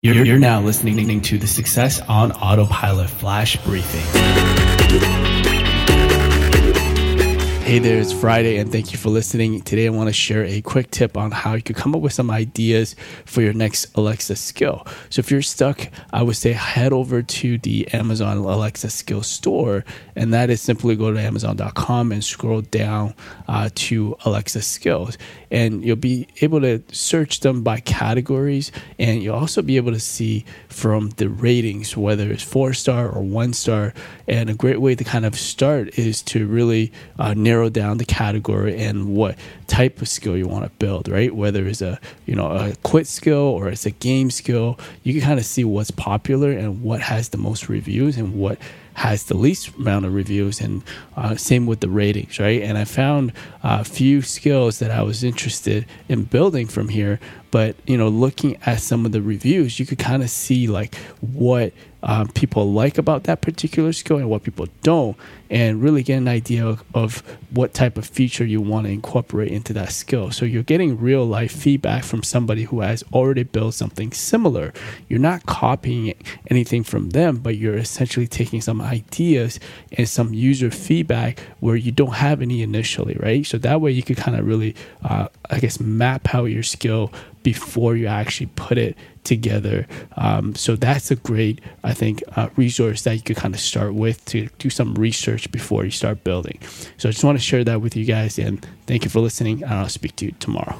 You're now listening to the Success on Autopilot Flash Briefing. Hey there, it's Friday and thank you for listening. Today I want to share a quick tip on how you could come up with some ideas for your next Alexa skill. So if you're stuck, I would say head over to the Amazon Alexa skill store, and that is simply go to Amazon.com and scroll down to Alexa skills. And you'll be able to search them by categories, and you'll also be able to see from the ratings whether it's 4-star or 1-star. And a great way to kind of start is to really narrow down the category and what type of skill you want to build, right? Whether it's a quit skill or it's a game skill, you can kind of see what's popular and what has the most reviews and what has the least amount of reviews, and same with the ratings, right? And I found a few skills that I was interested in building from here, but looking at some of the reviews, you could kind of see like what people like about that particular skill and what people don't, and really get an idea of what type of feature you want to incorporate into that skill. So you're getting real life feedback from somebody who has already built something similar. You're not copying anything from them, but you're essentially taking some ideas and some user feedback where you don't have any initially, right? So that way you could kind of really, map out your skill before you actually put it together. So that's a great, resource that you could kind of start with to do some research before you start building. So I just want to share that with you guys, and thank you for listening, and I'll speak to you tomorrow.